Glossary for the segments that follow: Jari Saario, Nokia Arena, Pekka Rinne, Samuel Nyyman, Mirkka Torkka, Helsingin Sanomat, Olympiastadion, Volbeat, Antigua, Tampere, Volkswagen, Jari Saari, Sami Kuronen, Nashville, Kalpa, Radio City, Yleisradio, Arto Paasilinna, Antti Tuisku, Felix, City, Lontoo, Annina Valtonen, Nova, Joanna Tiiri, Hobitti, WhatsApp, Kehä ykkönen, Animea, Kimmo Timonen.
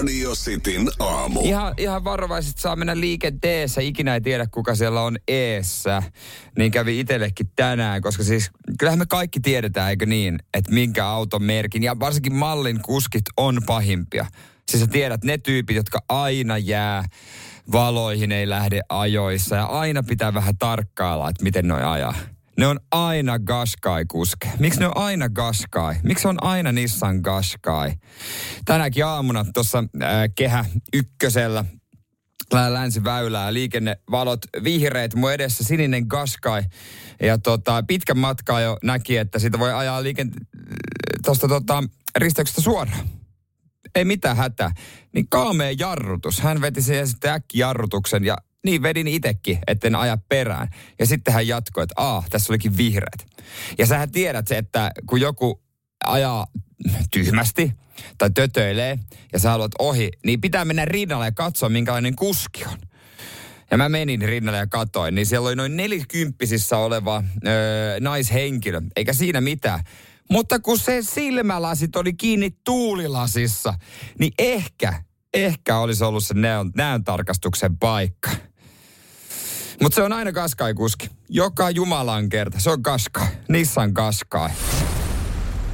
Radio Cityn aamu. Ihan varovaiset saa mennä liikenteessä. Ikinä ei tiedä, kuka siellä on eessä. Niin kävi itsellekin tänään, koska siis kyllähän me kaikki tiedetään, eikö niin, että minkä auton merkin ja varsinkin mallin kuskit on pahimpia. Siis sä tiedät ne tyypit, jotka aina jää valoihin, ei lähde ajoissa ja aina pitää vähän tarkkailla, että miten noi ajaa. Ne on aina Qashqai-kuske. Miksi ne on aina Qashqai? Miksi on aina Nissan Qashqai? Tänäkin aamuna tuossa Kehä ykkösellä länsiväylää, liikennevalot vihreät, mun edessä sininen Qashqai. Ja pitkän matkaa jo näki, että siitä voi ajaa risteyksestä suoraan. Ei mitään hätää. Niin kaamea jarrutus. Hän veti siihen sitten äkkijarrutuksen ja niin vedin itsekin, etten aja perään. Ja sitten hän jatkoi, että tässä olikin vihreät. Ja sähän tiedät se, että kun joku ajaa tyhmästi tai tötöilee ja sä haluat ohi, niin pitää mennä rinnalle ja katsoa, minkälainen kuski on. Ja mä menin rinnalle ja katsoin, niin siellä oli noin 40 oleva naishenkilö, eikä siinä mitään. Mutta kun se silmälasit oli kiinni tuulilasissa, niin ehkä olisi ollut se näöntarkastuksen paikka. Mutta se on aina Qashqai-kuski. Joka jumalan kerta. Se on Qashqai. Nissan Qashqai.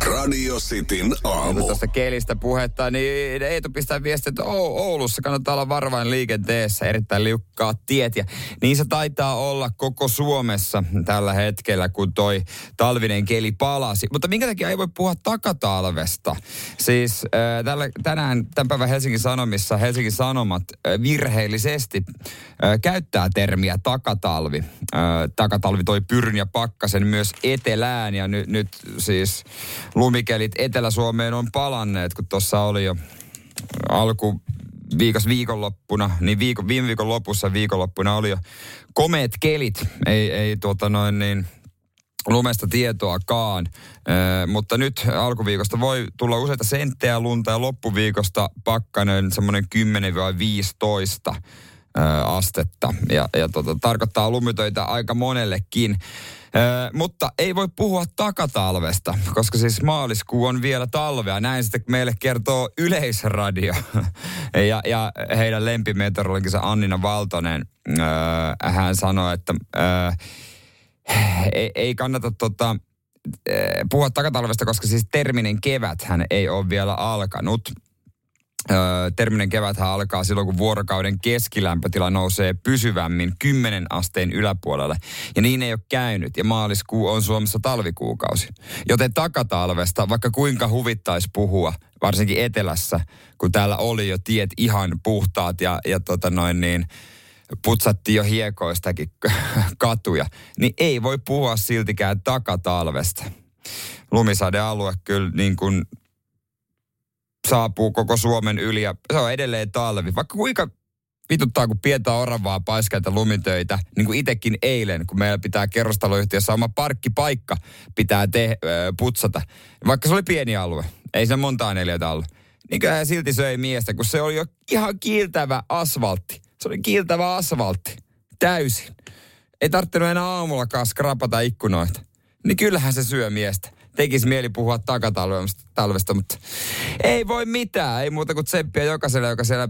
Radio Cityn aamu. Tuosta kelistä puhetta, niin Eetu pistää viestiä, että Oulussa kannattaa olla varovainen liikenteessä. Erittäin liukkaat tiet. Ja niin se taitaa olla koko Suomessa tällä hetkellä, kun toi talvinen keli palasi. Mutta minkä takia ei voi puhua takatalvesta? Siis tänään, tämän päivän Helsingin Sanomissa, Helsingin Sanomat virheellisesti käyttää termiä takatalvi. Takatalvi toi pyrn ja pakkasen myös etelään. Ja nyt siis lumikelit Etelä-Suomeen on palanneet, kun tuossa oli jo viikonloppuna, niin viime viikon lopussa viikonloppuna oli jo komeet kelit, ei lumesta tietoakaan, mutta nyt alkuviikosta voi tulla useita senttejä lunta ja loppuviikosta pakkanen semmoinen 10-15 astetta ja tarkoittaa lumitöitä aika monellekin. Mutta ei voi puhua takatalvesta, koska siis maaliskuu on vielä talvea. Näin sitten meille kertoo Yleisradio ja heidän lempimeteorologinsa Annina Valtonen. Hän sanoi, että ei kannata puhua takatalvesta, koska siis terminen keväthän ei ole vielä alkanut. Terminen keväthän alkaa silloin, kun vuorokauden keskilämpötila nousee pysyvämmin 10 asteen yläpuolelle. Ja niin ei ole käynyt. Ja maaliskuu on Suomessa talvikuukausi. Joten takatalvesta, vaikka kuinka huvittaisi puhua, varsinkin etelässä, kun täällä oli jo tiet ihan puhtaat ja putsattiin jo hiekoistakin katuja, niin ei voi puhua siltikään takatalvesta. Lumisadealue kyllä niin kuin saapuu koko Suomen yli ja se on edelleen talvi. Vaikka kuinka vituttaa, kun pientä oravaa paiskeita lumitöitä, niin kuin itsekin eilen, kun meillä pitää kerrostaloyhtiössä oma parkkipaikka pitää putsata. Vaikka se oli pieni alue, ei se montaa neliötä ollut, niin kyllähän silti söi miestä, kun se oli jo ihan kiiltävä asfaltti. Se oli kiiltävä asfaltti, täysin. Ei tarvinnut enää aamullakaan skrapata ikkunoita. Niin kyllähän se syö miestä. Tekisi mieli puhua takatalvesta, mutta ei voi mitään. Ei muuta kuin tseppiä jokaiselle, joka siellä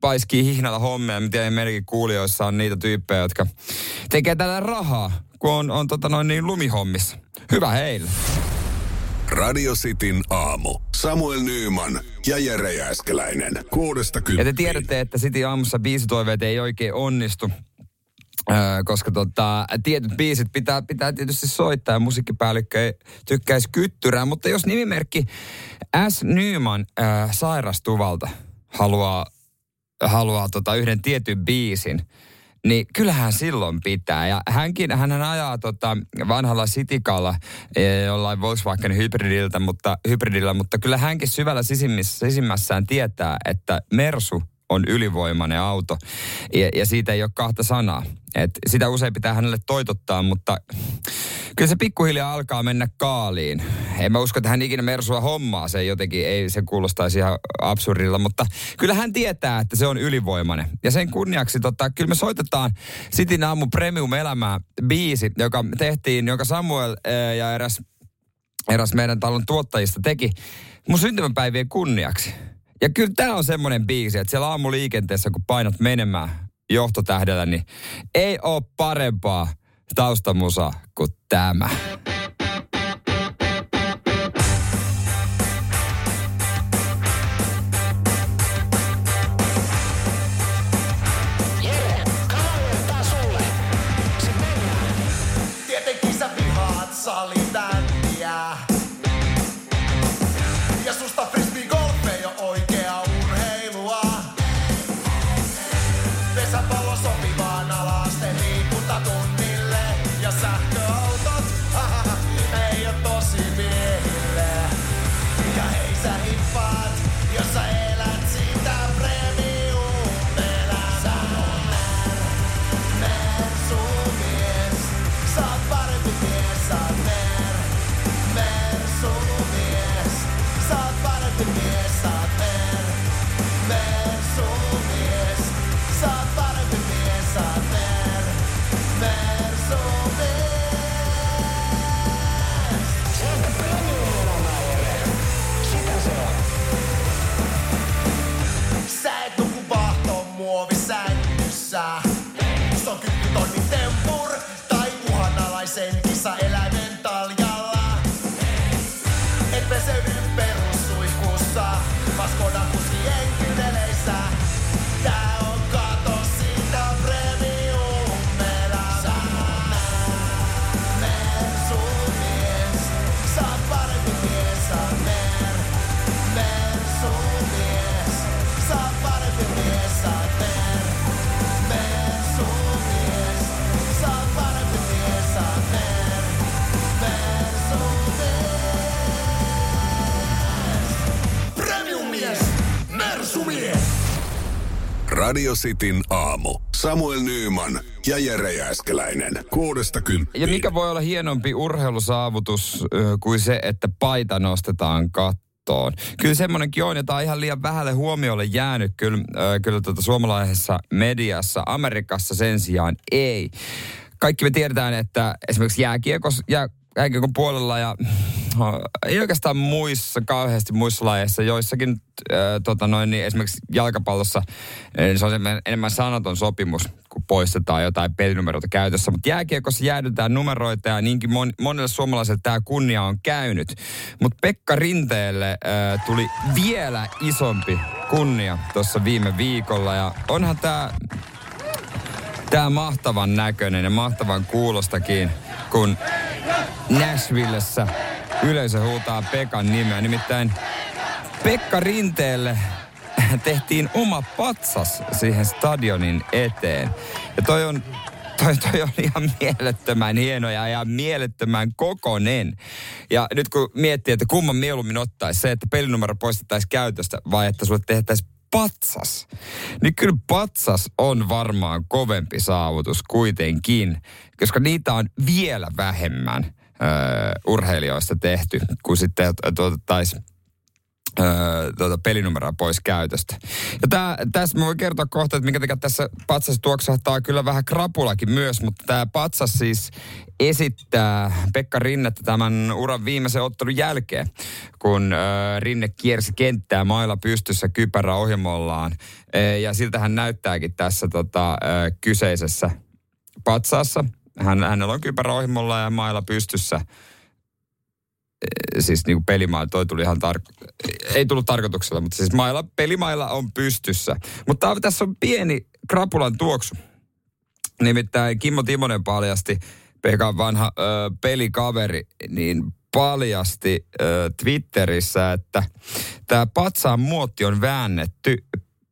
paiskii hihnalla hommia. Mä tiedän, meidänkin kuulijoissa on niitä tyyppejä, jotka tekee tällä rahaa, kun on lumihommissa. Hyvä heille. Radio Cityn aamu. Samuel Nyyman ja Jere Jääskeläinen. 6-10. Ja te tiedätte, että City aamussa biisitoiveet ei oikein onnistu. Koska tietyt biisit pitää tietysti soittaa ja musiikkipäällikkö ei tykkäisi kyttyrää. Mutta jos nimimerkki S. Nyyman sairastuvalta haluaa yhden tietyn biisin, niin kyllähän silloin pitää. Ja hänhän ajaa vanhalla Citicalla jollain Volkswagen hybridillä, mutta kyllä hänkin syvällä sisimmässään tietää, että Mersu on ylivoimainen auto ja siitä ei ole kahta sanaa. Et sitä usein pitää hänelle toitottaa, mutta kyllä se pikkuhiljaa alkaa mennä kaaliin. En mä usko, että hän ikinä Mersua hommaa, se jotenkin ei, se kuulostaisi ihan absurdilla, mutta kyllä hän tietää, että se on ylivoimainen. Ja sen kunniaksi kyllä me soitetaan Cityn aamu Premium Elämää biisi, joka tehtiin, jonka Samuel ja eräs meidän talon tuottajista teki mun syntymäpäivien kunniaksi. Ja kyllä tämä on semmoinen biisi, että siellä aamuliikenteessä, kun painat menemään johtotähdellä, niin ei ole parempaa taustamusa kuin tämä. Radio Cityn aamu. Samuel Nyyman ja Jere Jääskeläinen. 6-10. Ja mikä voi olla hienompi urheilusaavutus kuin se, että paita nostetaan kattoon. Kyllä semmoinenkin on, jota on ihan liian vähälle huomiolle jäänyt kyllä suomalaisessa mediassa. Amerikassa sen sijaan ei. Kaikki me tiedetään, että esimerkiksi jääkiekon puolella ja ei oikeastaan kauheasti muissa lajeissa, joissakin esimerkiksi jalkapallossa niin se on enemmän sanaton sopimus, kun poistetaan jotain pelinumeroita käytössä. Mutta jääkiekossa jäädytään numeroita ja niinkin monelle suomalaiselle tämä kunnia on käynyt. Mutta Pekka Rinteelle tuli vielä isompi kunnia tuossa viime viikolla ja onhan tämä mahtavan näköinen ja mahtavan kuulostakin, kun Nashvillessä yleisö huutaa Pekan nimeä. Nimittäin Pekka Rinteelle tehtiin oma patsas siihen stadionin eteen. Ja toi on ihan mielettömän hieno ja mielettömän kokonen. Ja nyt kun miettii, että kumman mieluummin ottaisi se, että pelinumero poistettaisiin käytöstä vai että sulle tehtäisiin patsas. Niin kyllä patsas on varmaan kovempi saavutus kuitenkin, koska niitä on vielä vähemmän urheilijoista tehty, kun sitten otettaisiin pelinumeroa pois käytöstä. Ja tässä mä voin kertoa kohta, että minkä takia tässä patsas tuoksahtaa kyllä vähän krapulakin myös, mutta tämä patsas siis esittää Pekka Rinnettä tämän uran viimeisen ottelun jälkeen, kun Rinne kiersi kenttää mailla pystyssä kypärä ohjelmollaan. Ja siltähän näyttääkin tässä kyseisessä patsaassa. Hänellä on kypärä ohimolla ja mailla pystyssä. Siis niin kuin pelimailla, toi tuli ihan ei tullut tarkoituksella, mutta siis pelimailla on pystyssä. Mutta tässä on pieni krapulan tuoksu. Nimittäin Kimmo Timonen paljasti, Pekan vanha pelikaveri, niin paljasti Twitterissä, että tämä patsaan muotti on väännetty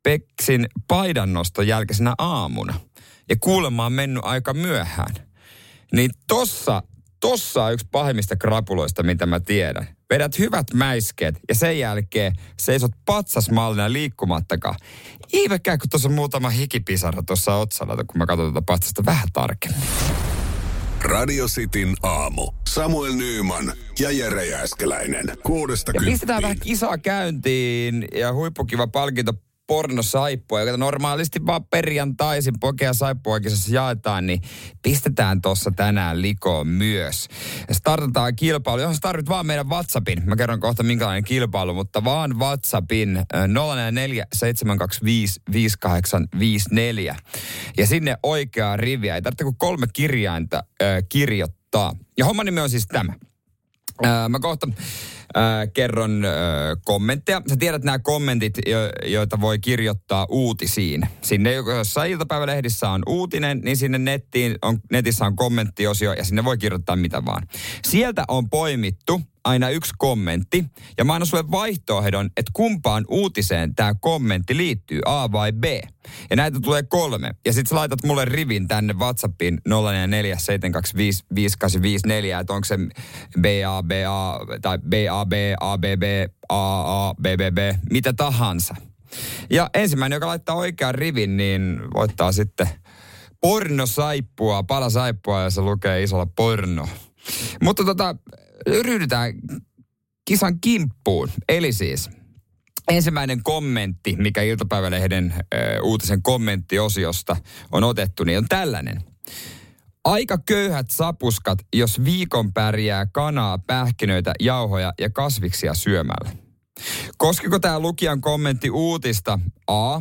Peksin paidannoston jälkeisenä aamuna. Ja kuulemma on mennyt aika myöhään. Niin tossa on yksi pahimmista krapuloista, mitä mä tiedän. Vedät hyvät mäiskeet ja sen jälkeen seisot patsasmallina liikkumattakaan. Ihmekään, kun tuossa on muutama hikipisara tuossa otsalla, kun mä katson tuota patsasta vähän tarkemmin. Radio Cityn aamu. Samuel Nyyman ja Jere Jääskeläinen. 6-10. Ja pistetään vähän kisaa käyntiin ja huippukiva palkinto pornosaippua, joka normaalisti vaan perjantaisin Pokea saippuakisessa jaetaan, niin pistetään tuossa tänään likoon myös. Startataan kilpailu, johon sä tarvit vaan meidän WhatsAppin. Mä kerron kohta minkälainen kilpailu, mutta vaan WhatsAppin 047255854. Ja sinne oikeaa riviä. Ei tarvitse kuin 3 kirjainta kirjoittaa. Ja homman nimi on siis tämä. Mä kohta kerron kommentteja. Sä tiedät nämä kommentit, joita voi kirjoittaa uutisiin. Sinne, jos iltapäivälehdissä on uutinen, niin sinne netissä on kommenttiosio ja sinne voi kirjoittaa mitä vaan. Sieltä on poimittu aina yksi kommentti ja mä annan sulle vaihtoehdon, että kumpaan uutiseen tämä kommentti liittyy, A vai B. Ja näitä tulee 3. Ja sit sä laitat mulle rivin tänne WhatsAppiin 047255854, että onko se BA, tai BAB, ABB, AA, BBB, mitä tahansa. Ja ensimmäinen, joka laittaa oikean rivin, niin voittaa sitten pornosaippua, palasaippua, jossa lukee isolla porno. Mutta ryhdytään kisan kimppuun. Eli siis ensimmäinen kommentti, mikä iltapäivälehden uutisen kommenttiosiosta on otettu, niin on tällainen. Aika köyhät sapuskat, jos viikon pärjää kanaa, pähkinöitä, jauhoja ja kasviksia syömällä. Koskiko tämä lukijan kommentti uutista? A.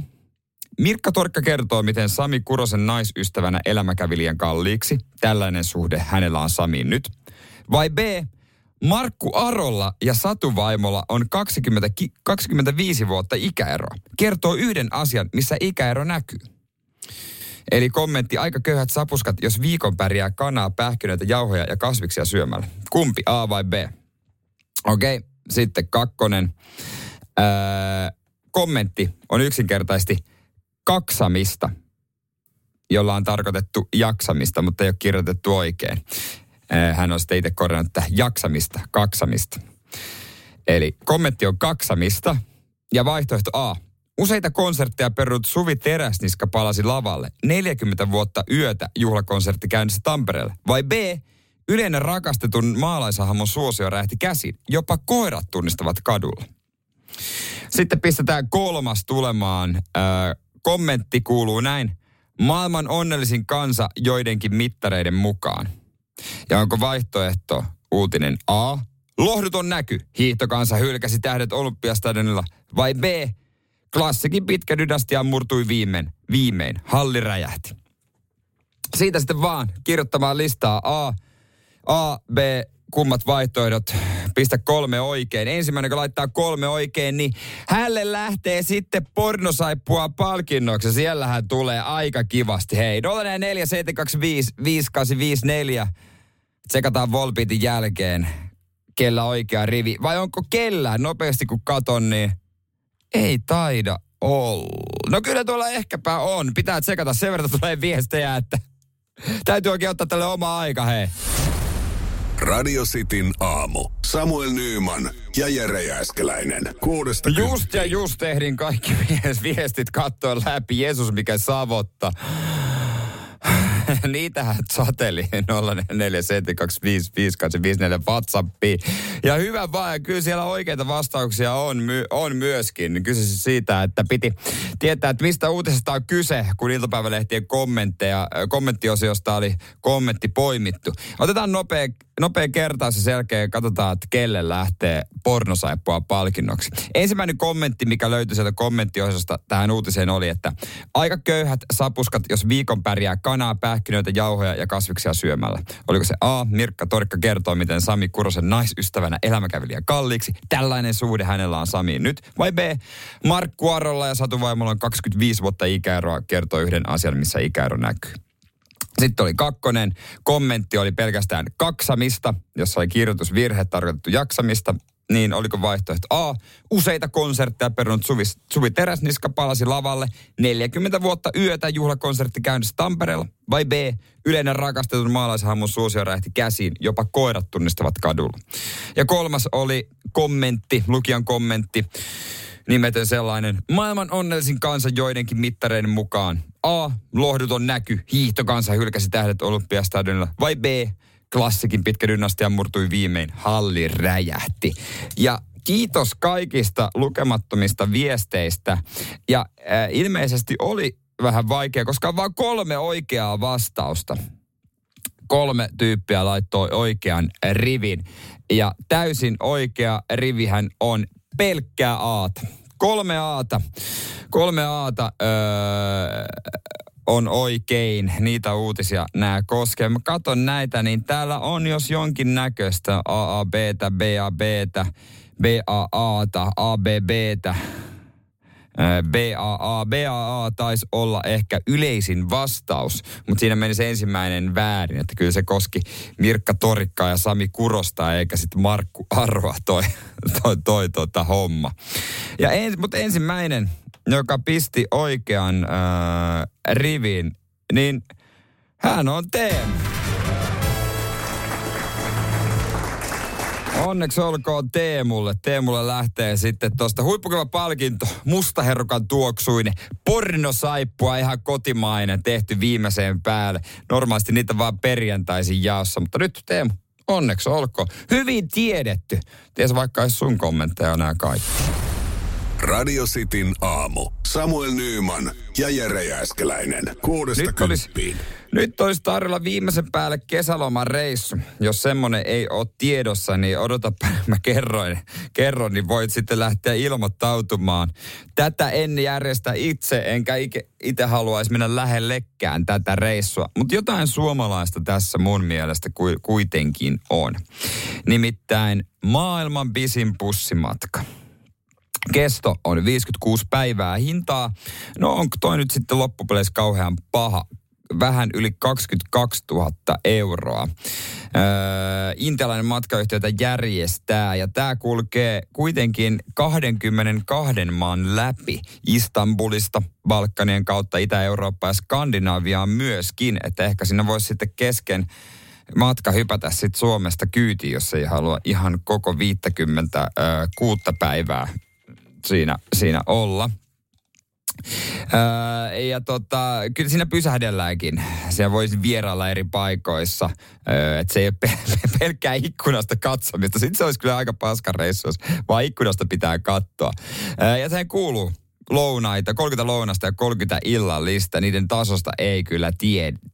Mirkka Torkka kertoo, miten Sami Kurosen naisystävänä elämä kävi liian kalliiksi. Tällainen suhde hänellä on Samiin nyt. Vai B. Markku Arolla ja Satuvaimolla on 25 vuotta ikäeroa. Kertoo yhden asian, missä ikäero näkyy. Eli kommentti, aika köyhät sapuskat, jos viikon pärjää kanaa, pähkinöitä, jauhoja ja kasviksia syömällä. Kumpi, A vai B? Okei, sitten kakkonen. Kommentti on yksinkertaisesti kaksamista, jolla on tarkoitettu jaksamista, mutta ei ole kirjoitettu oikein. Hän on sitten itse korjannut jaksamista, kaksamista. Eli kommentti on kaksamista ja vaihtoehto A. Useita konsertteja perunut Suvi Teräsniska palasi lavalle. 40 vuotta yötä juhlakonsertti käynnissä Tampereella. Vai B. Yleinen rakastetun maalaisahmon suosio räjähti käsiin. Jopa koirat tunnistavat kadulla. Sitten pistetään 3 tulemaan. Kommentti kuuluu näin. Maailman onnellisin kansa joidenkin mittareiden mukaan. Ja onko vaihtoehto uutinen A. Lohduton näky. Hiihtokansa hylkäsi tähdet Olympiastadionilla. Vai B. Klassikin pitkä dynastia murtui viimein. Halli räjähti. Siitä sitten vaan kirjoittamaan listaa A, B, kummat vaihtoehdot. Pistä 3 oikein. Ensimmäinen, kun laittaa 3 oikein, niin hälle lähtee sitten pornosaippua palkinnoksi. Siellähän tulee aika kivasti. Hei, 047255854. Tsekataan Volbeatin jälkeen, kellä oikea rivi. Vai onko kellään? Nopeasti kun katon, niin ei taida olla. No kyllä tuolla ehkäpä on. Pitää tsekata, sen verran tulee viestejä, että täytyy oikein ottaa tälle oma aika, hei. Radio Cityn aamu. Samuel Nyyman ja Jere Jääskeläinen. 6:10. Just ehdin kaikki viestit katsoa läpi. Jeesus, mikä savotta. Niitähän sateli 047255854 WhatsAppiin. Ja hyvä vaan, kyllä siellä oikeita vastauksia on myöskin. Kyse siitä, että piti tietää, että mistä uutisesta on kyse, kun iltapäivälehtien kommenttiosiosta oli kommentti poimittu. Otetaan nopea kertaus ja selkeä, katsotaan, että kelle lähtee pornosaippua palkinnoksi. Ensimmäinen kommentti, mikä löytyi sieltä kommenttiosiosta tähän uutiseen oli, että aika köyhät sapuskat, jos viikon pärjää kanaa, pähkinöitä, jauhoja ja kasviksia syömällä. Oliko se A. Mirkka Torkka kertoo, miten Sami Kurosen naisystävänä elämä kävi liian kalliiksi. Tällainen suhde hänellä on Samiin nyt. Vai B. Markku Arolla ja Satuvaimolla on 25 vuotta ikäeroa, kertoo yhden asian, missä ikäero näkyy. Sitten oli kakkonen. Kommentti oli pelkästään kaksamista, jossa oli kirjoitusvirhe tarkoitettu jaksamista. Niin oliko vaihtoehto A. Useita konsertteja perunut Suvi Teräsniska palasi lavalle. 40 vuotta yötä juhlakonsertti käynnissä Tampereella. Vai B. Yleinen rakastetun maalaisahmon suosio räjähti käsiin. Jopa koirat tunnistavat kadulla. Ja 3 oli kommentti, lukijan kommentti. Nimetön sellainen. Maailman onnellisin kansa joidenkin mittareiden mukaan. A. Lohduton näky. Hiihtokansa hylkäsi tähdet Olympiastadionilla. Vai B. Klassikin pitkä dynastia murtui viimein. Halli räjähti. Ja Kiitos kaikista lukemattomista viesteistä. Ja ilmeisesti oli vähän vaikea, koska on vain 3 oikeaa vastausta. 3 tyyppiä laittoi oikean rivin. Ja täysin oikea rivihän on pelkkää aata. 3 aata on oikein. Niitä uutisia nämä koskee. Mä katson näitä, niin täällä on jos jonkin näköistä. AAB:tä, BAB:tä, BAA:ta, ABB:tä. BAA taisi olla ehkä yleisin vastaus, mutta siinä meni se ensimmäinen väärin, että kyllä se koski Mirkka Torkkaa ja Sami Kurosta eikä sitten Markku Aroa toi homma. Ja mutta ensimmäinen, joka pisti oikean rivin, niin hän on Teemu. Onneksi olkoon Teemulle. Teemulle lähtee sitten tuosta huippukeva palkinto, mustaherrukan tuoksuinen, pornosaippua, ihan kotimainen, tehty viimeiseen päälle. Normaalisti niitä vaan perjantaisin jaossa, mutta nyt Teemu, onneksi olkoon. Hyvin tiedetty. Ties vaikka olisi sun kommentteja nämä kaikki. Radio Cityn aamu. Samuel Nyyman ja Jere Jääskeläinen. 6-10. Nyt olisi tarjolla viimeisen päälle kesäloman reissu. Jos semmoinen ei ole tiedossa, niin odotapa, mä kerron, niin voit sitten lähteä ilmoittautumaan. Tätä en järjestä itse, enkä itse haluaisi mennä lähellekään tätä reissua. Mutta jotain suomalaista tässä mun mielestä kuitenkin on. Nimittäin maailman pisin bussimatka. Kesto on 56 päivää hintaa. No onko toi nyt sitten loppupeleissä kauhean paha? Vähän yli 22 000 euroa. Intialainen matkayhtiötä järjestää ja tämä kulkee kuitenkin 22 maan läpi Istanbulista, Balkanien kautta Itä-Eurooppaa ja Skandinaviaan myöskin. Että ehkä siinä voisi sitten kesken matka hypätä sitten Suomesta kyytiin, jos ei halua ihan koko 56 päivää siinä olla. Kyllä siinä pysähdelläänkin. Siellä voisi vierailla eri paikoissa. Että se ei ole pelkkää ikkunasta katsomista. Sitten se olisi kyllä aika paskan reissu, jos vaan ikkunasta pitää katsoa. Ja sehän kuuluu lounaita, 30 lounasta ja 30 illallista. Niiden tasosta ei kyllä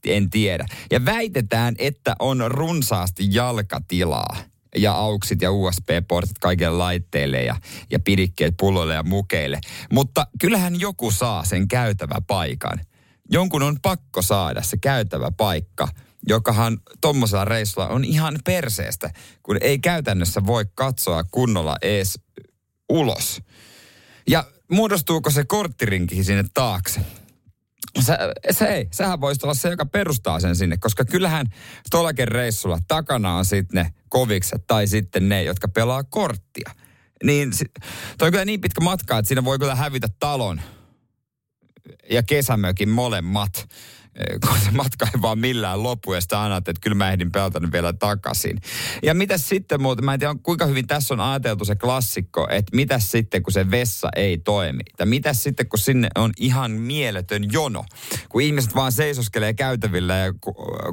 en tiedä. Ja väitetään, että on runsaasti jalkatilaa. Ja auksit ja USB-portit kaikille laitteille ja pidikkeet pulloille ja mukeille. Mutta kyllähän joku saa sen käytävä paikan. Jonkun on pakko saada se käytävä paikka, jokahan tommosella reissulla on ihan perseestä, kun ei käytännössä voi katsoa kunnolla ees ulos. Ja muodostuuko se korttirinki sinne taakse? Sähän voisit olla se, joka perustaa sen sinne, koska kyllähän tuollakin reissulla takana on sitten ne kovikset tai sitten ne, jotka pelaa korttia. Niin toi on kyllä niin pitkä matka, että siinä voi kyllä hävitä talon ja kesämökin molemmat, kun se matka ei vaan millään lopu ja sitä aina, että kyllä mä ehdin pelata nyt vielä takaisin. Ja mitäs sitten muuta, mä en tiedä kuinka hyvin tässä on ajateltu se klassikko, että mitäs sitten kun se vessa ei toimi. Tai mitäs sitten kun sinne on ihan mieletön jono, kun ihmiset vaan seisoskelee käytävillä ja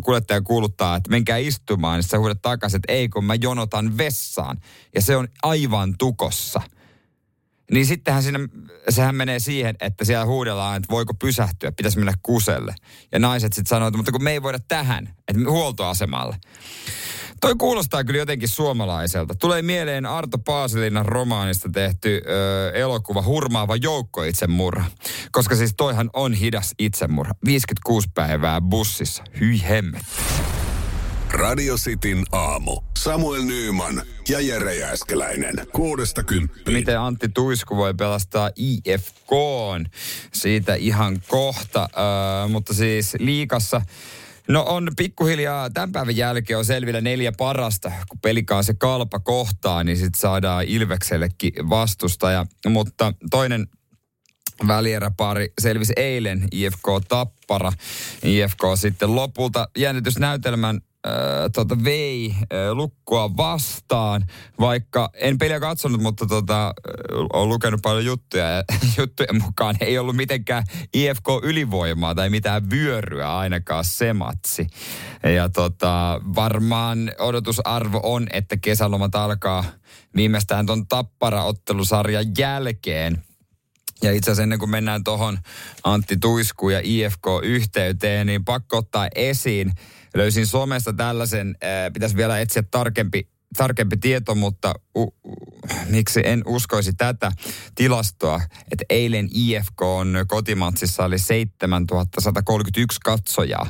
kuljettaja kuuluttaa, että menkää istumaan, niin sä huudet takaisin, että ei kun mä jonotan vessaan. Ja se on aivan tukossa. Niin sittenhän sehän menee siihen, että siellä huudellaan, että voiko pysähtyä, pitäisi mennä kuselle. Ja naiset sitten sanoo, että mutta kun me ei voida tähän, että huoltoasemalle. Toi kuulostaa kyllä jotenkin suomalaiselta. Tulee mieleen Arto Paasilinnan romaanista tehty elokuva Hurmaava joukkoitsemurha. Koska siis toihan on hidas itsemurha. 56 päivää bussissa. Hyi hemmetti. Radio Cityn aamu. Samuel Nyyman ja Jere Jääskeläinen. 6-10. Miten Antti Tuisku voi pelastaa IFK:n? Siitä ihan kohta. Mutta siis liigassa. No on pikkuhiljaa, tämän päivän jälkeen on selvillä 4 parasta. Kun pelikaa se Kalpa kohtaa, niin sitten saadaan Ilveksellekin vastustaja. Mutta toinen välieräpari selvisi eilen IFK Tappara. IFK sitten lopulta jännitysnäytelmän vei Lukkoa vastaan, vaikka en peliä katsonut, mutta olen lukenut paljon juttuja ja juttujen mukaan ei ollut mitenkään IFK-ylivoimaa tai mitään vyöryä ainakaan se matsi. Ja varmaan odotusarvo on, että kesälomat alkaa viimeistään tuon Tappara-ottelusarjan jälkeen. Ja itse asiassa ennen kuin mennään tuohon Antti Tuisku ja IFK-yhteyteen, niin pakko ottaa esiin. Löysin somesta tällaisen, pitäisi vielä etsiä tarkempi tieto, mutta miksi en uskoisi tätä tilastoa, että eilen IFK on kotimatsissa oli 7131 katsojaa.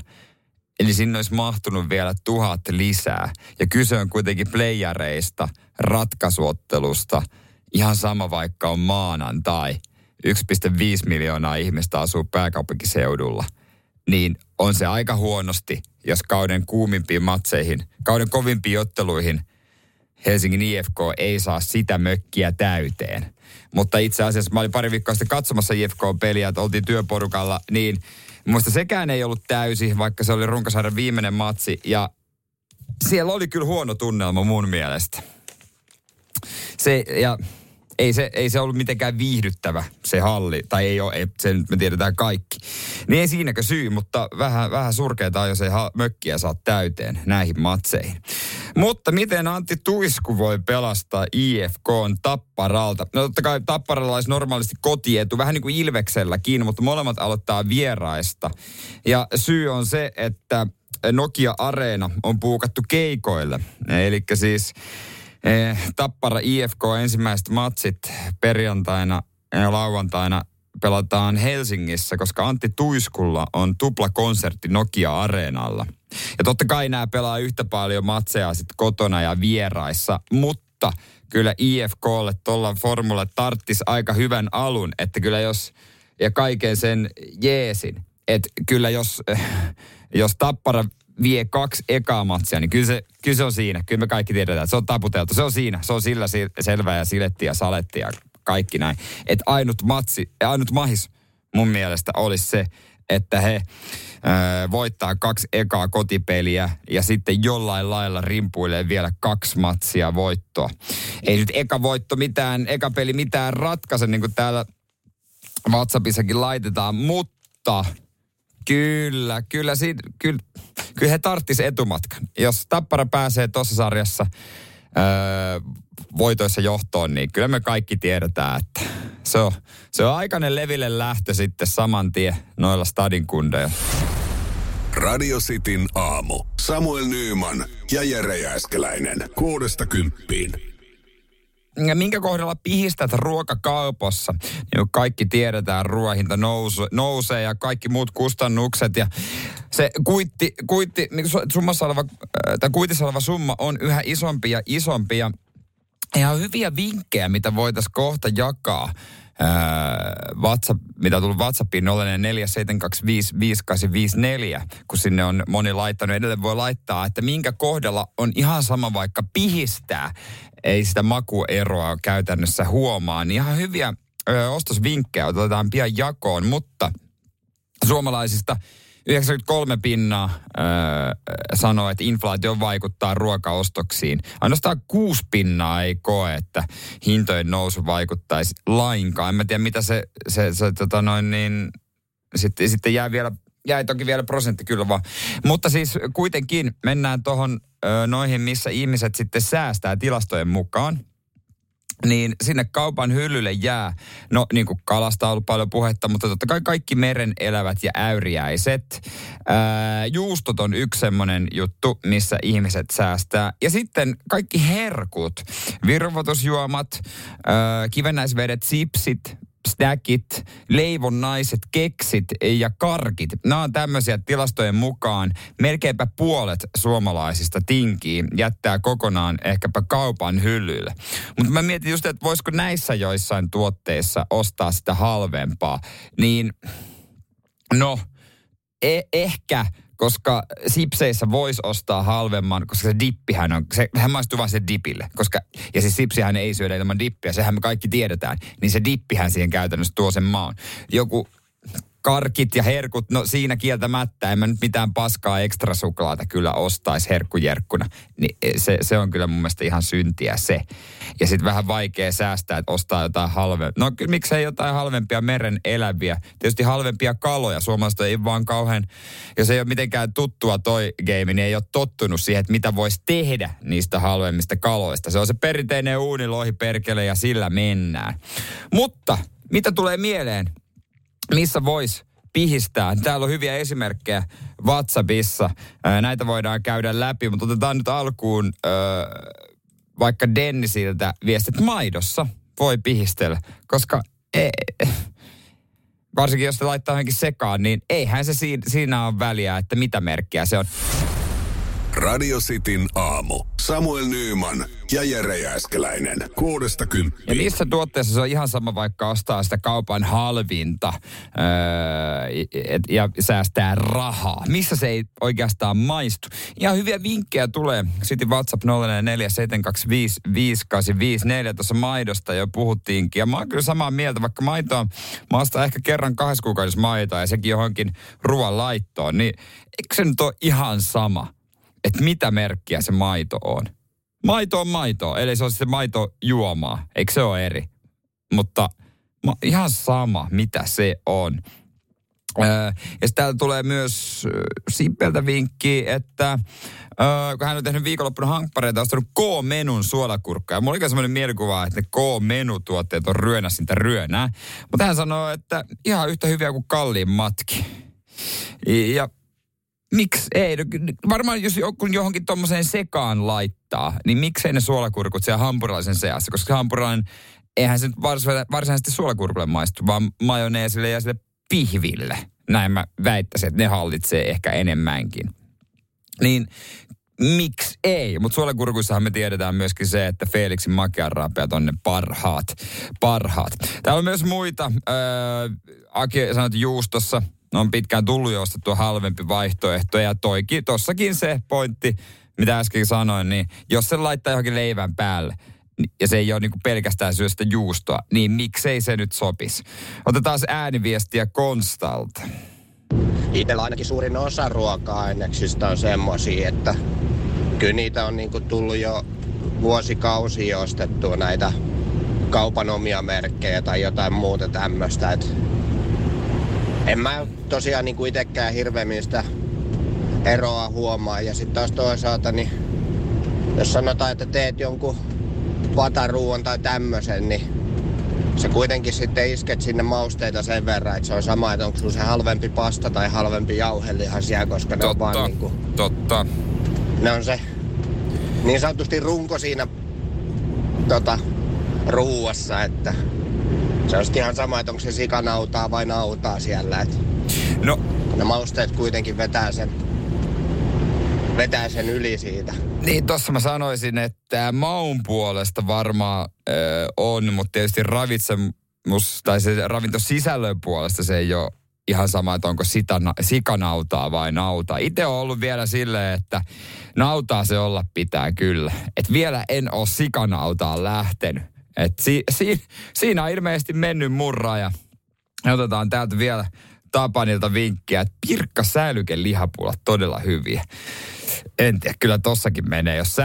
Eli sinne olisi mahtunut vielä 1000 lisää. Ja kyse on kuitenkin playareista, ratkaisuottelusta, ihan sama vaikka on maanantai. 1,5 miljoonaa ihmistä asuu pääkaupunkiseudulla, niin on se aika huonosti, jos kauden kuumimpiin matseihin, kauden kovimpiin otteluihin Helsingin IFK ei saa sitä mökkiä täyteen. Mutta itse asiassa mä olin pari viikkoa sitten katsomassa IFK-peliä, että oltiin työporukalla, niin muista sekään ei ollut täysi, vaikka se oli Runkosarjan viimeinen matsi, ja siellä oli kyllä huono tunnelma mun mielestä. Ei se ollut mitenkään viihdyttävä se halli, tai ei ole, sen me tiedetään kaikki. Niin ei siinäkö syy, mutta vähän surkeeta, jos ei mökkiä saa täyteen näihin matseihin. Mutta miten Antti Tuisku voi pelastaa IFK:n Tapparalta? No totta kai Tapparalla olisi normaalisti kotietu, vähän niin kuin Ilvekselläkin, mutta molemmat aloittaa vieraista. Ja syy on se, että Nokia Arena on puukattu keikoille, eli siis Tappara IFK ensimmäiset matsit perjantaina ja lauantaina pelataan Helsingissä, koska Antti Tuiskulla on tuplakonsertti Nokia Areenalla. Ja totta kai nämä pelaa yhtä paljon matseja sitten kotona ja vieraissa, mutta kyllä IFKlle tuolla formula tarttisi aika hyvän alun, että kyllä jos, ja kaiken sen jeesin, että kyllä jos Tappara vie 2 ekaa matsia, niin kyllä se on siinä. Kyllä me kaikki tiedetään, että se on taputeltu. Se on siinä. Se on sillä selvää ja siletti ja saletti ja kaikki näin. Että ainut mahis mun mielestä olisi se, että he voittaa 2 ekaa kotipeliä ja sitten jollain lailla rimpuilee vielä 2 matsia voittoa. Ei nyt eka peli mitään ratkaise, niin kuin täällä WhatsAppissakin laitetaan, mutta Kyllä he tarttisivat etumatkan. Jos Tappara pääsee tuossa sarjassa voitoissa johtoon, niin kyllä me kaikki tiedetään, että se on aikainen leville lähtö sitten saman tien noilla stadinkundeilla. Radio Cityn aamu. Samuel Nyyman ja Jere Jääskeläinen 6–10. Ja minkä kohdalla pihistät ruokakaupassa? Niin kaikki tiedetään, ruoahinta nousee ja kaikki muut kustannukset. Ja se kuitissa oleva summa on yhä isompi ja isompi. Ja ihan hyviä vinkkejä, mitä voitaisiin kohta jakaa. Mitä on tullut WhatsAppiin 047255854, kun sinne on moni laittanut. Edelleen voi laittaa, että minkä kohdalla on ihan sama vaikka pihistää. Ei sitä makueroa käytännössä huomaa. Niin ihan hyviä ostosvinkkejä otetaan pian jakoon, mutta suomalaisista 93% sanoo, että inflaatio vaikuttaa ruokaostoksiin. Ainoastaan 6% ei koe, että hintojen nousu vaikuttaisi lainkaan. En mä tiedä, mitä sitten jäi toki vielä prosentti kyllä vaan. Mutta siis kuitenkin mennään tuohon noihin, missä ihmiset sitten säästää tilastojen mukaan. Niin sinne kaupan hyllylle jää, no niin kuin kalasta on ollut paljon puhetta, mutta totta kai kaikki meren elävät ja äyriäiset. Juustot on yksi semmoinen juttu, missä ihmiset säästää. Ja sitten kaikki herkut, virvoitusjuomat, kivennäisvedet, sipsit, snackit, leivonnaiset, keksit ja karkit. Nämä on tämmöisiä tilastojen mukaan. Melkeinpä puolet suomalaisista tinkii, jättää kokonaan ehkäpä kaupan hyllylle. Mutta mä mietin just, että voisiko näissä joissain tuotteissa ostaa sitä halvempaa. Niin, no, ehkä, koska sipseissä voisi ostaa halvemman, koska se dippihän on, sehän maistuu vaan sen dipille. Ja siis sipsihän ei syödä ilman dippiä, sehän me kaikki tiedetään. Niin se dippihän siihen käytännössä tuo sen maun. Joku karkit ja herkut, no siinä kieltämättä, en mä nyt mitään paskaa ekstra suklaata kyllä ostaisi herkkujerkkuna. Niin se on kyllä mun mielestä ihan syntiä se. Ja sitten vähän vaikea säästää, että ostaa jotain halvempia. No miksei jotain halvempia meren eläviä. Tietysti halvempia kaloja. Suomalaiset ei vaan kauhean, jos ei ole mitenkään tuttua toi game, niin ei ole tottunut siihen, että mitä voisi tehdä niistä halvemmista kaloista. Se on se perinteinen uunilohi perkele ja sillä mennään. Mutta mitä tulee mieleen? Missä voisi pihistää? Täällä on hyviä esimerkkejä WhatsAppissa. Näitä voidaan käydä läpi, mutta otetaan nyt alkuun vaikka Dennisiltä viestit. Maidossa voi pihistellä, koska varsinkin jos se laittaa johonkin sekaan, niin eihän se siinä ole väliä, että mitä merkkiä se on. Radio Cityn aamu. Samuel Nyyman ja Jere Jääskeläinen. 6-10. Ja niissä tuotteissa se on ihan sama, vaikka ostaa sitä kaupan halvinta ja säästää rahaa. Missä se ei oikeastaan maistu. Ihan hyviä vinkkejä tulee. Sitten WhatsApp 047255854. Tuossa maidosta jo puhuttiinkin. Ja mä oon kyllä samaa mieltä, vaikka maitoa mä ostan ehkä kerran 2 kuukaudessa maitoa ja sekin johonkin ruoan laittoon. Niin eikö se nyt ole ihan sama? Että mitä merkkiä se maito on. Maito on maitoa, eli se on sitten maitojuomaa. Eikö se ole eri? Mutta ihan sama, mitä se on. Ja täältä tulee myös Simpeltä vinkki, että kun hän on tehnyt viikonloppuna hankpareita, on ostanut K-menun suolakurkkaa. Mulla oli sellainen mielikuva, että ne K-menutuotteet on ryönäsintä ryönää. Mutta hän sanoo, että ihan yhtä hyviä kuin kalliin matki. Ja miksi ei? Varmaan jos johonkin tommoseen sekaan laittaa, niin miksei ne suolakurkut siellä hampurilaisen seassa? Koska hampurilainen, eihän se varsinaisesti suolakurkulle maistu, vaan majoneesille ja sille pihville. Näin mä väittäisin, että ne hallitsee ehkä enemmänkin. Niin miksi ei? Mutta suolakurkuissahan me tiedetään myöskin se, että Felixin makeanraapeat on ne parhaat. Täällä on myös muita. Aki sanoi, juustossa. No on pitkään tullut jo ostettua halvempi vaihtoehto ja tossakin se pointti, mitä äsken sanoin, niin jos sen laittaa johonkin leivän päälle ja se ei ole niinku pelkästään syö sitä juustoa, niin miksei se nyt sopisi. Otetaan ääniviestiä Konstalta. Itsellä ainakin suurin osa ruoka-aineksista on semmoisia, että kyllä niitä on niinku tullut jo vuosikausia ostettua näitä kaupan omia merkkejä tai jotain muuta tämmöistä, että en mä tosiaan niin kuin itsekään hirveämmin sitä eroa huomaa. Ja sitten taas toisaalta, niin jos sanotaan, että teet jonkun pataruuan tai tämmöisen, niin se kuitenkin sitten isket sinne mausteita sen verran, että se on sama, että onko sulla se halvempi pasta tai halvempi jauheliha siellä, koska ne on vaan niin kuin, totta. Ne on se niin sanotusti runko siinä ruuassa, että se on ihan sama, että onko se sikanautaa vai nautaa siellä. Et no. Ne mausteet kuitenkin vetää sen yli siitä. Niin, tossa mä sanoisin, että maun puolesta varmaan on, mutta tietysti se ravintosisällön puolesta se ei ole ihan sama, että onko sikanautaa vai nautaa. Itse on ollut vielä silleen, että nautaa se olla pitää kyllä. Et vielä en ole sikanautaan lähtenyt. Että siinä on ilmeisesti mennyt murra ja otetaan täältä vielä Tapanilta vinkkiä, että Pirkka säilykelihapulat todella hyviä. En tiedä, kyllä tossakin menee, jos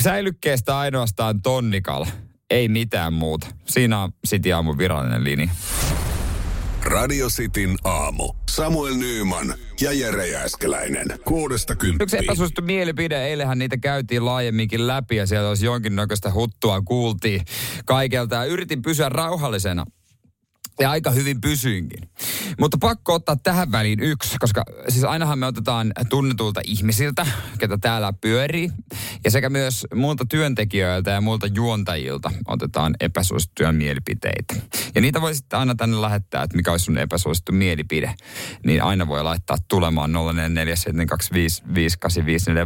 säilykkeestä ainoastaan tonnikala, ei mitään muuta. Siinä on City aamun virallinen linja. Radio Cityn aamu. Samuel Nyyman ja Jere Jääskeläinen. 6-10. Yksi epäsuosittu mielipide. Eilehän niitä käytiin laajemminkin läpi ja siellä olisi jonkinnäköistä huttua. Kuultiin kaikelta ja yritin pysyä rauhallisena. Ja aika hyvin pysyinkin. Mutta pakko ottaa tähän väliin yksi, koska siis ainahan me otetaan tunnetulta ihmisiltä, ketä täällä pyörii. Ja sekä myös muilta työntekijöiltä ja muilta juontajilta otetaan epäsuosittuja mielipiteitä. Ja niitä voi sitten aina tänne lähettää, että mikä olisi sun epäsuosittu mielipide. Niin aina voi laittaa tulemaan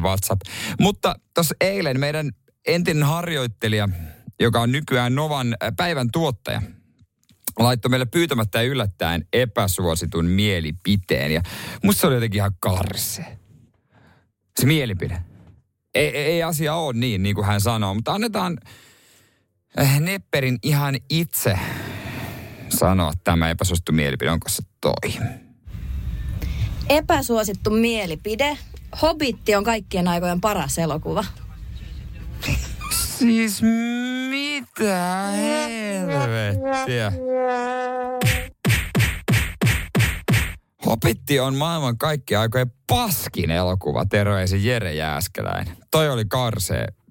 047255854 WhatsApp. Mutta tuossa eilen meidän entinen harjoittelija, joka on nykyään Novan päivän tuottaja, laittoi meille pyytämättä ja yllättäen epäsuositun mielipiteen. Ja musta se oli jotenkin ihan karsee. Se mielipide. Ei asia ole niin kuin hän sanoo. Mutta annetaan Nepperin ihan itse sanoa tämä epäsuosittu mielipide. Onko se toi? Epäsuosittu mielipide. Hobitti on kaikkien aikojen paras elokuva. Siis mitä helvettiä? Hobitti on maailman kaikkien aikojen paskin elokuva, terveisin Jere Jääskeläinen. Toi oli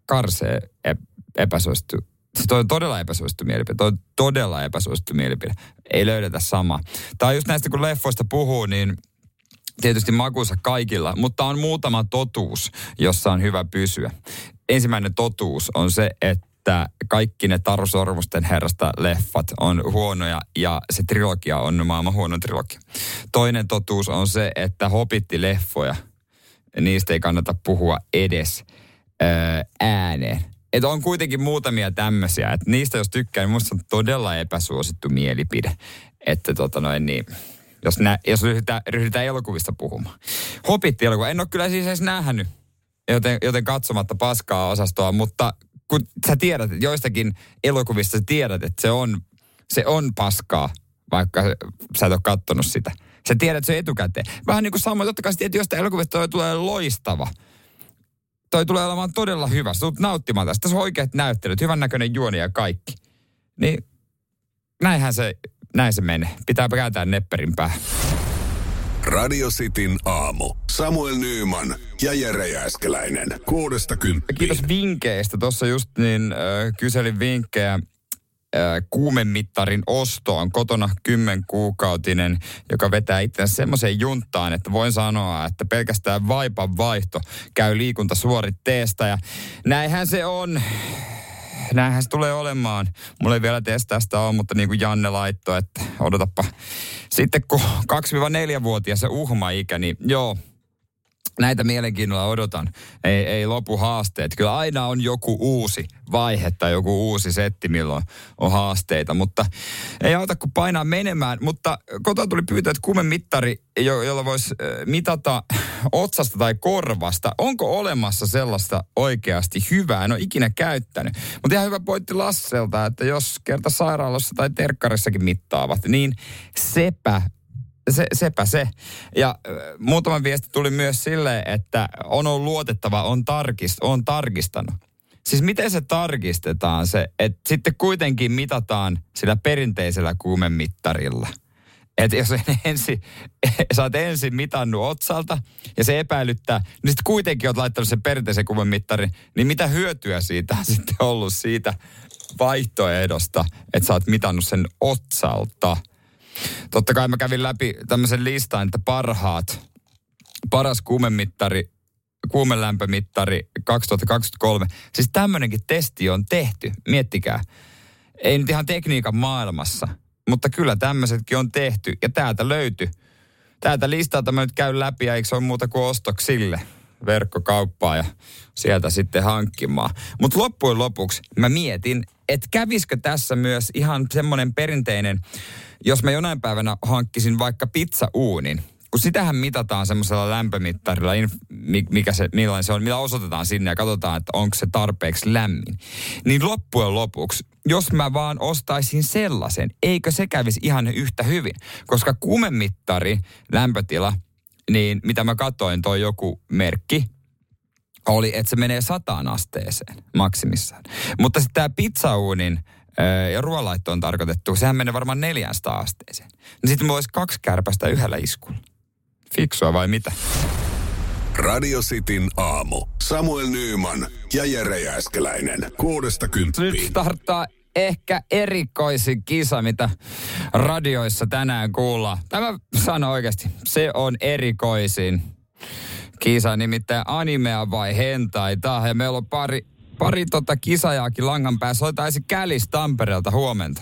karsee epäsuosittu. Toi on todella epäsuosittu mielipide. Ei löydetä samaa. Tää on just näistä, kun leffoista puhuu, niin tietysti makuunsa kaikilla, mutta on muutama totuus, jossa on hyvä pysyä. Ensimmäinen totuus on se, että kaikki ne Taru Sormusten herrasta leffat on huonoja ja se trilogia on maailman huono trilogia. Toinen totuus on se, että Hobbit-leffoja, niistä ei kannata puhua edes ääneen. Että on kuitenkin muutamia tämmöisiä, että niistä jos tykkää, niin musta on todella epäsuosittu mielipide. Että jos ryhdytään elokuvista puhumaan. Hobbit-elokuva, en ole kyllä siis edes nähnyt, joten katsomatta paskaa osastoa, mutta kun sä tiedät, että joistakin elokuvista sä tiedät, että se on paskaa, vaikka sä et ole kattonut sitä. Sä tiedät, että se on etukäteen. Vähän niin kuin samoin, totta kai sä tiedät, että elokuvista toi tulee loistava. Toi tulee olemaan todella hyvä. Sä tulet nauttimaan tästä. Tässä on oikeat näyttelyt, hyvännäköinen juoni ja kaikki. Niin näin se menee. Pitää kääntää nepperin päähän. Radio Cityn aamu. Samuel Nyyman ja Jere Jääskeläinen. 6-10. Kiitos vinkkeistä. Tuossa just kyselin vinkkejä kuumemittarin ostoon. Kotona 10-kuukautinen, joka vetää itsensä semmoiseen juntaan, että voin sanoa, että pelkästään vaipan vaihto käy liikuntasuoritteesta. Ja näinhän se on. Näinhän se tulee olemaan. Mulla ei vielä testaa sitä ole, mutta niin kuin Janne laittoi, että odotappa. Sitten kun 2-4-vuotias se uhmaikä, niin joo, näitä mielenkiinnolla odotan. Ei lopu haasteet. Kyllä aina on joku uusi vaihe tai joku uusi setti, milloin on haasteita, mutta ei auta kun painaa menemään. Mutta kotoa tuli pyytää, että kuumemittari, jolla voisi mitata otsasta tai korvasta. Onko olemassa sellaista oikeasti hyvää? En ole ikinä käyttänyt. Mutta ihan hyvä pointti Lasselta, että jos kerta sairaalassa tai terkkarissakin mittaavat, niin sepä se. Ja muutama viesti tuli myös silleen, että on ollut luotettava, on tarkistanut. Siis miten se tarkistetaan se, että sitten kuitenkin mitataan sillä perinteisellä kuumemittarilla. Että jos sä oot ensin mitannut otsalta ja se epäilyttää, niin sitten kuitenkin oot laittanut sen perinteisen kuumemittarin, niin mitä hyötyä siitä on sitten ollut siitä vaihtoehdosta, että sä oot mitannut sen otsalta. Totta kai mä kävin läpi tämmöisen listan, että paras kuumelämpömittari 2023. Siis tämmöinenkin testi on tehty, miettikää. Ei nyt ihan tekniikan maailmassa, mutta kyllä tämmöisetkin on tehty ja täältä löytyi. Täältä listalta mä nyt käyn läpi ja eikö se ole muuta kuin ostoksille verkkokauppaa ja sieltä sitten hankkimaan. Mutta loppujen lopuksi mä mietin, että kävisikö tässä myös ihan semmoinen perinteinen, jos mä jonain päivänä hankkisin vaikka pizzauunin, kun sitähän mitataan semmoisella lämpömittarilla, millainen se on, millä osoitetaan sinne ja katsotaan, että onko se tarpeeksi lämmin. Niin loppujen lopuksi, jos mä vaan ostaisin sellaisen, eikö se kävisi ihan yhtä hyvin? Koska kuumemittari, lämpötila, niin mitä mä katsoin, toi joku merkki, oli, että se menee 100 asteeseen maksimissaan. Mutta sitten tämä pizzauunin ja ruoanlaitto on tarkoitettu, sehän menee varmaan 400 asteeseen. Niin sitten mulla olisi 2 kärpästä yhdellä iskulla. Fiksua vai mitä? Radio Cityn aamu. Samuel Nyyman ja Jere Jääskeläinen. 6-10. Nyt starttaa ehkä erikoisin kisa, mitä radioissa tänään kuullaan. Tämä sano oikeasti, se on erikoisin kisa, nimittäin animea vai hentaita. Ja meillä on pari kisajaakin langan päässä. Soitaisi Kälis Tampereelta huomenta.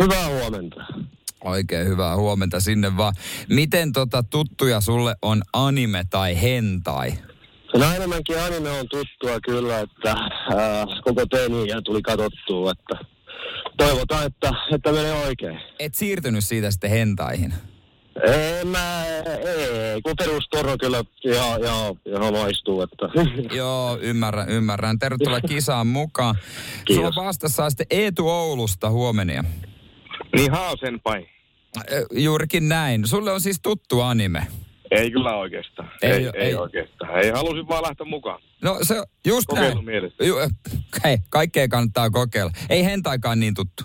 Hyvää huomenta. Oikein hyvää huomenta sinne vaan. Miten tuttuja sulle on anime tai hentai? No enemmänkin anime on tuttua kyllä, että koko teini-ikä tuli katsottua, että toivotaan, että menee oikein. Et siirtynyt siitä sitten hentaihin? Ei, kun perustoro kyllä ihan maistuu, että... Joo, ymmärrän. Tervetuloa kisaan mukaan. Kiitos. Sulla vastassa on sitten Eetu Oulusta huomenia. Niin hausenpai. Juurikin näin. Sulle on siis tuttu anime. Ei kyllä oikeastaan. Ei oikeastaan. Ei, halusin vaan lähteä mukaan. No se just näin. Kokeilu mielessä. Hei, kaikkea kannattaa kokeilla. Ei hentaikaan niin tuttu.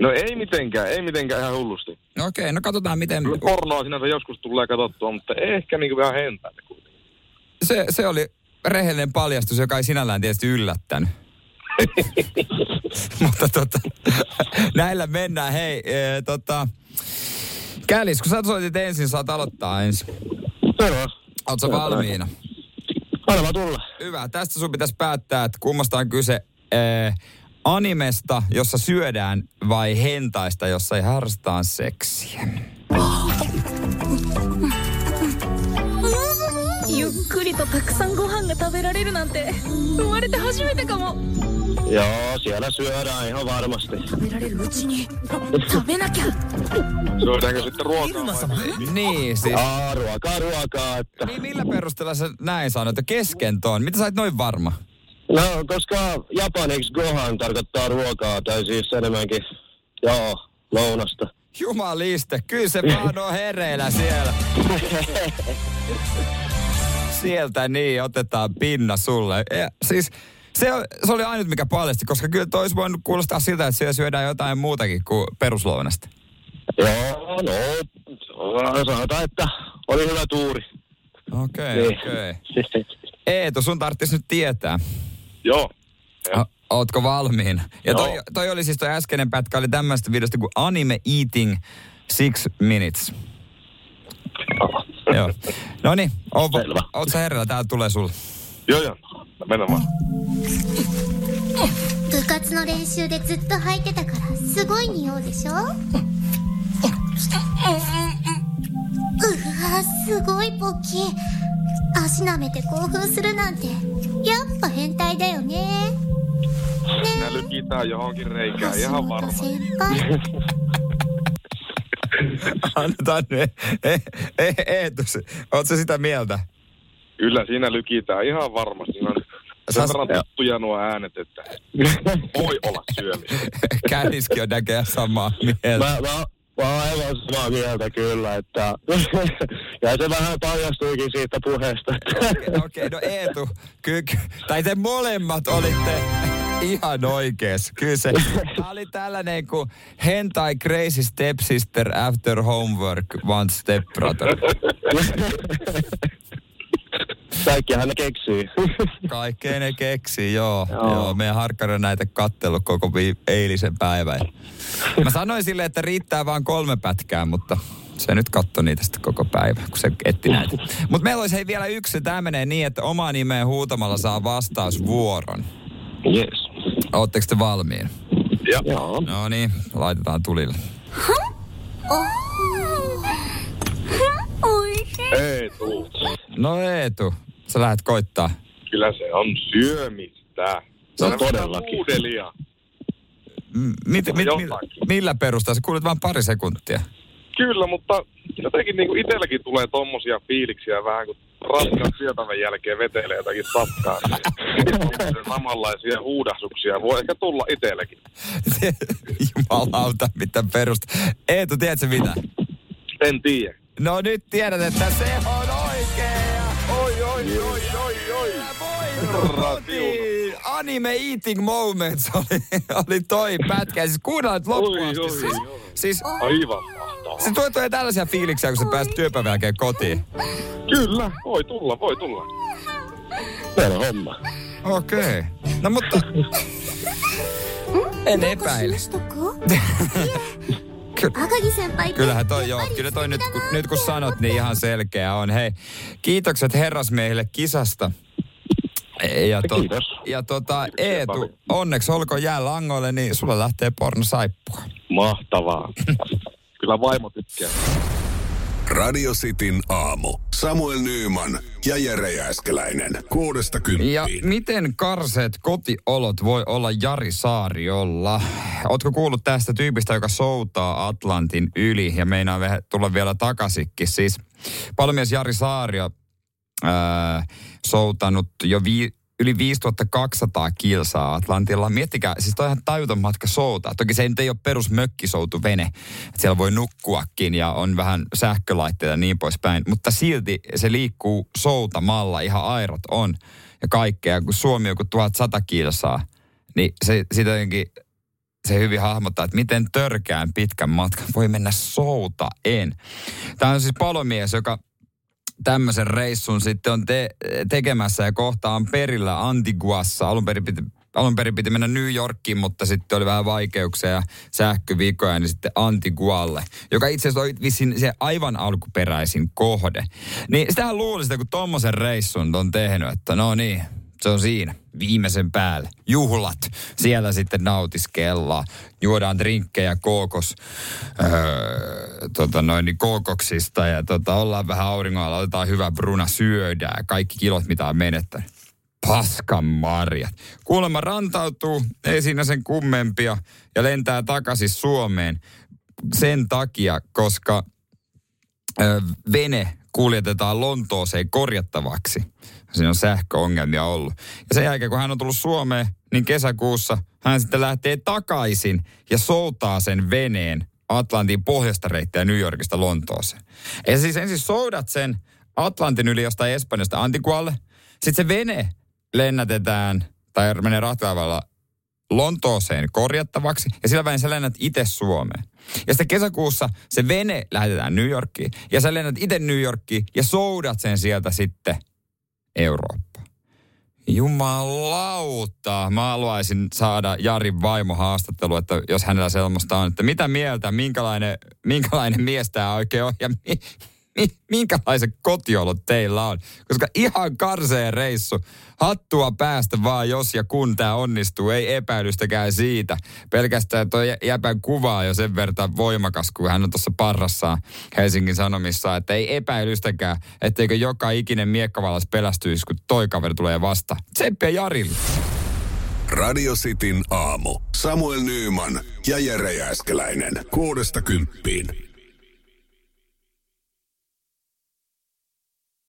No ei mitenkään ihan hullusti. No okei, no katsotaan miten... Pornoa sinänsä joskus tulee katsottua, mutta ehkä niin kuin vähän hentaita kuitenkin. Se oli rehellinen paljastus, joka ei sinällään tietysti yllättänyt. Mutta näillä mennään. Hei, Kälis, kun sä soitit ensin, saat aloittaa ensin. Terve. Oot sä valmiina? Anna tulla. Hyvä. Tästä sun pitäisi päättää, että kummasta on kyse animesta, jossa syödään, vai hentaista, jossa ei harrastaan seksiä. Jukkuri to takusan gohan ga taberarelu nante, umarete hashimete kamo. Joo, siellä syödään ihan varmasti. Syödäänkö sitten ruokaa vai? Niin, siis. Aa, ruokaa. Että... Niin, millä perusteella sä näin sanoit, että kesken ton? Mitä sä olet noin varma? No, koska japaniksi gohan tarkoittaa ruokaa, tai siis enemmänkin, joo, lounasta. Jumaliste, kyllä se vaan on hereillä siellä. Sieltä niin, otetaan pinna sulle. Ja, siis... Se oli ainut, mikä paljasti, koska kyllä toi olisi voinut kuulostaa siltä, että siellä syödään jotain muutakin kuin peruslounasta. Joo, no, sanotaan, että oli hyvä tuuri. Okei. Eetu, sun tarvitsisi nyt tietää. Joo. Ootko valmiin? Ja toi oli siis toi äskeinen pätkä, oli tämmöistä videosta kuin Anime Eating 6 Minutes. Joo. Noniin, oot sä herrellä, täällä tulee sulle. Joo. Mennään vaan. Nää lykitaan johonkin reikään, ihan varmaan. Annetaan nyt. Ootko sitä mieltä? Kyllä, siinä lykitään ihan varmasti. Sen verran tuttuja nuo äänet, että voi olla syömistä. Käniskin on näköjään samaa mieltä. Mä oon aivan samaa mieltä kyllä, että... ja se vähän paljastuikin siitä puheesta. Okei, no Eetu, tai te molemmat olitte ihan oikees. Kyllä se oli tällainen kuin hentai crazy stepsister after homework one step brother. Kaikkiahan ne keksii. Kaikkea ne keksii, joo. Meidän harkkari on näitä kattellut koko eilisen päivän. Mä sanoin silleen, että riittää vaan 3 pätkää, mutta se nyt katsoi niitä sitten koko päivän, kun se etti näitä. Mutta meillä olisi vielä yksi. Tämä menee niin, että omaa nimeä huutamalla saa vastausvuoron. Yes. Ootteko te valmiin? Joo. No niin, laitetaan tulille. Eetu. No Eetu, sä lähdet koittaa. Kyllä se on syömistä. Se on todellakin. Uudelia. Millä perustaa? Sä kuulit vaan 2 sekuntia. Kyllä, mutta jotenkin niinku itselläkin tulee tommosia fiiliksiä vähän kuin raskaan syötävän jälkeen vetelee jotakin sapkaa. Samanlaisia huudahduksia voi ehkä tulla itselläkin. Jumalauta, mitä perusta. Eetu, tiedätkö mitä? En tiedä. No nyt tiedät, että se on oikea. Oi. Voitiin. Anime Eating Moments oli toi pätkä. Siis kuunnellaan loppuun asti. Siis, aivan mahtavaa. Siis tulee tällaisia fiiliksiä, kun sä pääset työpäivän jälkeen kotiin. Kyllä, voi tulla. Meillä on homma. Okei. No mutta... en epäile. Kyllähän toi joo. Kyllä toi nyt kun sanot, niin ihan selkeä on. Hei, kiitokset herrasmiehille kisasta. Kiitos. Ja Eetu, onneksi olkoon jää langoille, niin sulla lähtee pornosaippua. Mahtavaa. Kyllä vaimo tykkää. Radio Cityn aamu. Samuel Nyyman ja Jere Jääskeläinen. 6-10. Ja miten karseet kotiolot voi olla Jari Saariolla? Ootko kuullut tästä tyypistä, joka soutaa Atlantin yli ja meinaa tulla vielä takaisinkin? Siis palomies Jari Saario soutanut jo yli 5200 kilsaa Atlantilla. Miettikää, siis toi on ihan tajuton matka soutaa. Toki se ei ole perus mökkisoutuvene. Että siellä voi nukkuakin ja on vähän sähkölaitteita ja niin poispäin. Mutta silti se liikkuu soutamalla, ihan aerot on ja kaikkea. Kun Suomi on joku 1100 kilsaa, niin se hyvin hahmottaa, että miten törkään pitkän matkan voi mennä soutaen. Tämä on siis palomies, joka tämmöisen reissun sitten on tekemässä ja kohtaan perillä Antiguassa. Alun perin piti mennä New Yorkiin, mutta sitten oli vähän vaikeuksia ja sähkövikoja, niin sitten Antigualle, joka itse asiassa oli vissiin se aivan alkuperäisin kohde. Niin sitähän luulisi, kun tommosen reissun on tehnyt, että no niin, se on siinä viimeisen päälle. Juhlat. Siellä sitten nautiskellaan. Juodaan drinkkejä kookoksista ja ollaan vähän auringolla, otetaan hyvä bruna, syödään. Kaikki kilot, mitä on menettänyt. Paskan marjat. Kuulemma rantautuu, ei siinä sen kummempia, ja lentää takaisin Suomeen sen takia, koska vene kuljetetaan Lontooseen korjattavaksi. Siinä on sähköongelmia ollut. Ja sen jälkeen, kun hän on tullut Suomeen, niin kesäkuussa hän sitten lähtee takaisin ja soutaa sen veneen Atlantin pohjoista reittiä New Yorkista Lontooseen. Ja siis ensin soudat sen Atlantin yli jostain Espanjasta Antigualle. Sitten se vene lennätetään tai menee rahtilaivalla Lontooseen korjattavaksi, ja sillä välin sä lennät itse Suomeen. Ja sitten kesäkuussa se vene lähetetään New Yorkiin, ja sä lennät itse New Yorkiin, ja soudat sen sieltä sitten Eurooppaan. Jumalauta! Mä haluaisin saada Jarin vaimo haastattelu, että jos hänellä semmoista on, että mitä mieltä, minkälainen mies tää oikein on, ja minkälaiset kotiolot teillä on? Koska ihan karseen reissu. Hattua päästä vaan, jos ja kun tämä onnistuu. Ei epäilystäkään siitä. Pelkästään tuo jäpän kuvaa jo sen verran voimakas, kun hän on tuossa parrassaan Helsingin Sanomissa. Että ei epäilystäkään, etteikö joka ikinen miekkavallas pelästyisi, kun toi kaveri tulee vasta. Tsemppiä Jarille. Radio Cityn aamu. Samuel Nyyman ja Jere Jääskeläinen. 6-10.